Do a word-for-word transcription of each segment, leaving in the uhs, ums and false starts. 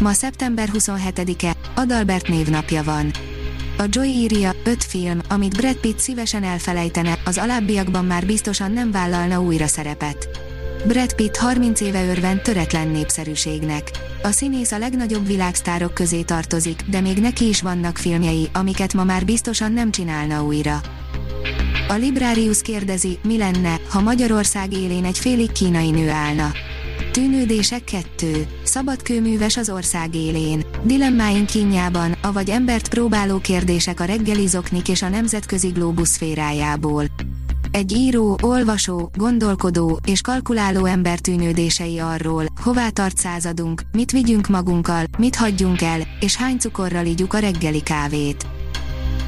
Ma szeptember huszonhetedike, Adalbert névnapja van. A Joyria öt film, amit Brad Pitt szívesen elfelejtene, az alábbiakban már biztosan nem vállalna újra szerepet. Brad Pitt harminc éve örvend töretlen népszerűségnek. A színész a legnagyobb világsztárok közé tartozik, de még neki is vannak filmjei, amiket ma már biztosan nem csinálna újra. A Librarius kérdezi, mi lenne, ha Magyarország élén egy félig kínai nő állna. Tűnődések kettő. Szabadkőműves az ország élén. Dilemmáink kínjában, avagy embert próbáló kérdések a reggeli zoknik és a nemzetközi glóbusz szférájából. Egy író, olvasó, gondolkodó és kalkuláló ember tűnődései arról, hová tart századunk, mit vigyünk magunkkal, mit hagyjunk el, és hány cukorral igyjuk a reggeli kávét.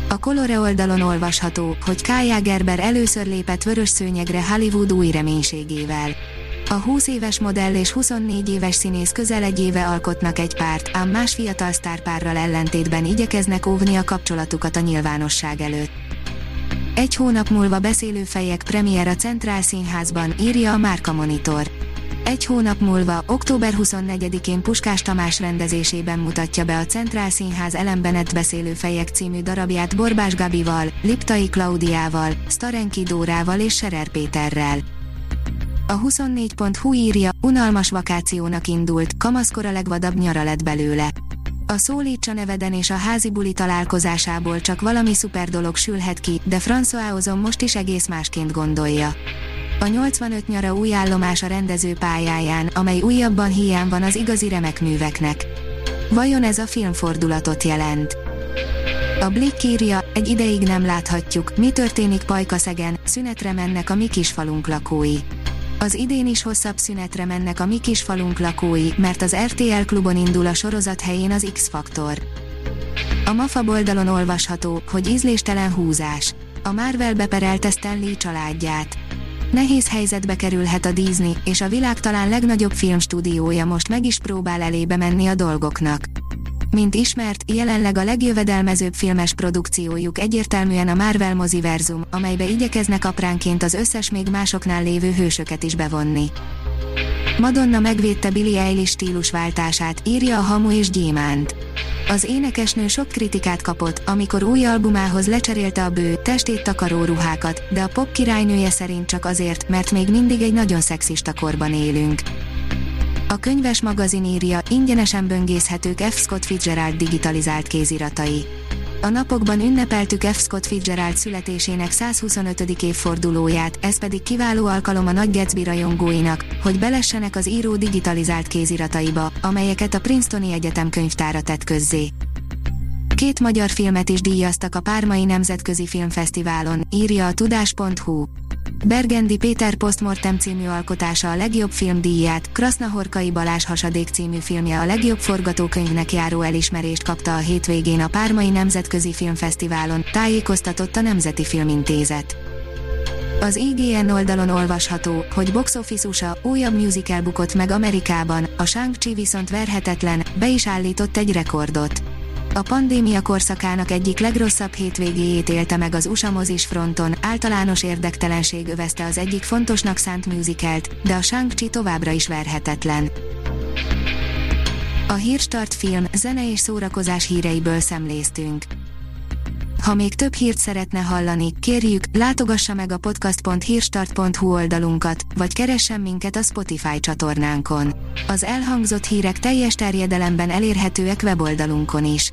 A Colore oldalon olvasható, hogy Kaya Gerber először lépett vörös szőnyegre Hollywood új reménységével. A húsz éves modell és huszonnégy éves színész közel egy éve alkotnak egy párt, ám más fiatal sztárpárral ellentétben igyekeznek óvni a kapcsolatukat a nyilvánosság előtt. Egy hónap múlva Beszélőfejek premier a Centrál Színházban, írja a Márka Monitor. Egy hónap múlva, október huszonnegyedikén Puskás Tamás rendezésében mutatja be a Centrál Színház Ellen Bennett Beszélőfejek című darabját Borbás Gabival, Liptai Klaudiával, Starenki Dórával és Serer Péterrel. A huszonnégy pont hu írja, unalmas vakációnak indult, kamaszkora legvadabb nyara lett belőle. A Szólítsa neveden és a házi buli találkozásából csak valami szuper dolog sülhet ki, de François Ozon most is egész másként gondolja. A nyolcvanöt nyara új állomás a rendező pályáján, amely újabban hiány van az igazi remek műveknek. Vajon ez a filmfordulatot jelent? A Blick írja, egy ideig nem láthatjuk, mi történik Pajkaszegen, szünetre mennek a mi kisfalunk lakói. Az idén is hosszabb szünetre mennek a mi kisfalunk lakói, mert az er té el klubon indul a sorozat helyén az X-Faktor. A Mafab oldalon olvasható, hogy ízléstelen húzás. A Marvel beperelte Stan Lee családját. Nehéz helyzetbe kerülhet a Disney, és a világ talán legnagyobb filmstúdiója most meg is próbál elébe menni a dolgoknak. Mint ismert, jelenleg a legjövedelmezőbb filmes produkciójuk egyértelműen a Marvel moziverzum, amelybe igyekeznek apránként az összes még másoknál lévő hősöket is bevonni. Madonna megvédte Billie Eilish stílusváltását, írja a Hamu és Gyémánt. Az énekesnő sok kritikát kapott, amikor új albumához lecserélte a bő, testét takaró ruhákat, de a pop királynője szerint csak azért, mert még mindig egy nagyon szexista korban élünk. A könyves magazin írja, ingyenesen böngészhetők F. Scott Fitzgerald digitalizált kéziratai. A napokban ünnepeltük F. Scott Fitzgerald születésének százhuszonötödik évfordulóját, ez pedig kiváló alkalom a Nagy Gatsby rajongóinak, hogy belessenek az író digitalizált kézirataiba, amelyeket a Princetoni Egyetem könyvtára tett közzé. Két magyar filmet is díjaztak a Pármai Nemzetközi Filmfesztiválon, írja a tudás pont hu. Bergendi Péter Postmortem című alkotása a legjobb filmdíját, Krasznahorkai Balázs Hasadék című filmje a legjobb forgatókönyvnek járó elismerést kapta a hétvégén a Pármai Nemzetközi Filmfesztiválon, tájékoztatott a Nemzeti Filmintézet. Az i gé en oldalon olvasható, hogy box office u es á újabb musical bukott meg Amerikában, a Shang-Chi viszont verhetetlen, be is állított egy rekordot. A pandémia korszakának egyik legrosszabb hétvégéjét élte meg az u es á mozis fronton, általános érdektelenség övezte az egyik fontosnak szánt musicalt, de a Shang-Chi továbbra is verhetetlen. A Hírstart film, zene és szórakozás híreiből szemléztünk. Ha még több hírt szeretne hallani, kérjük, látogassa meg a podcast pont hírstart pont hu oldalunkat, vagy keressen minket a Spotify csatornánkon. Az elhangzott hírek teljes terjedelemben elérhetőek weboldalunkon is.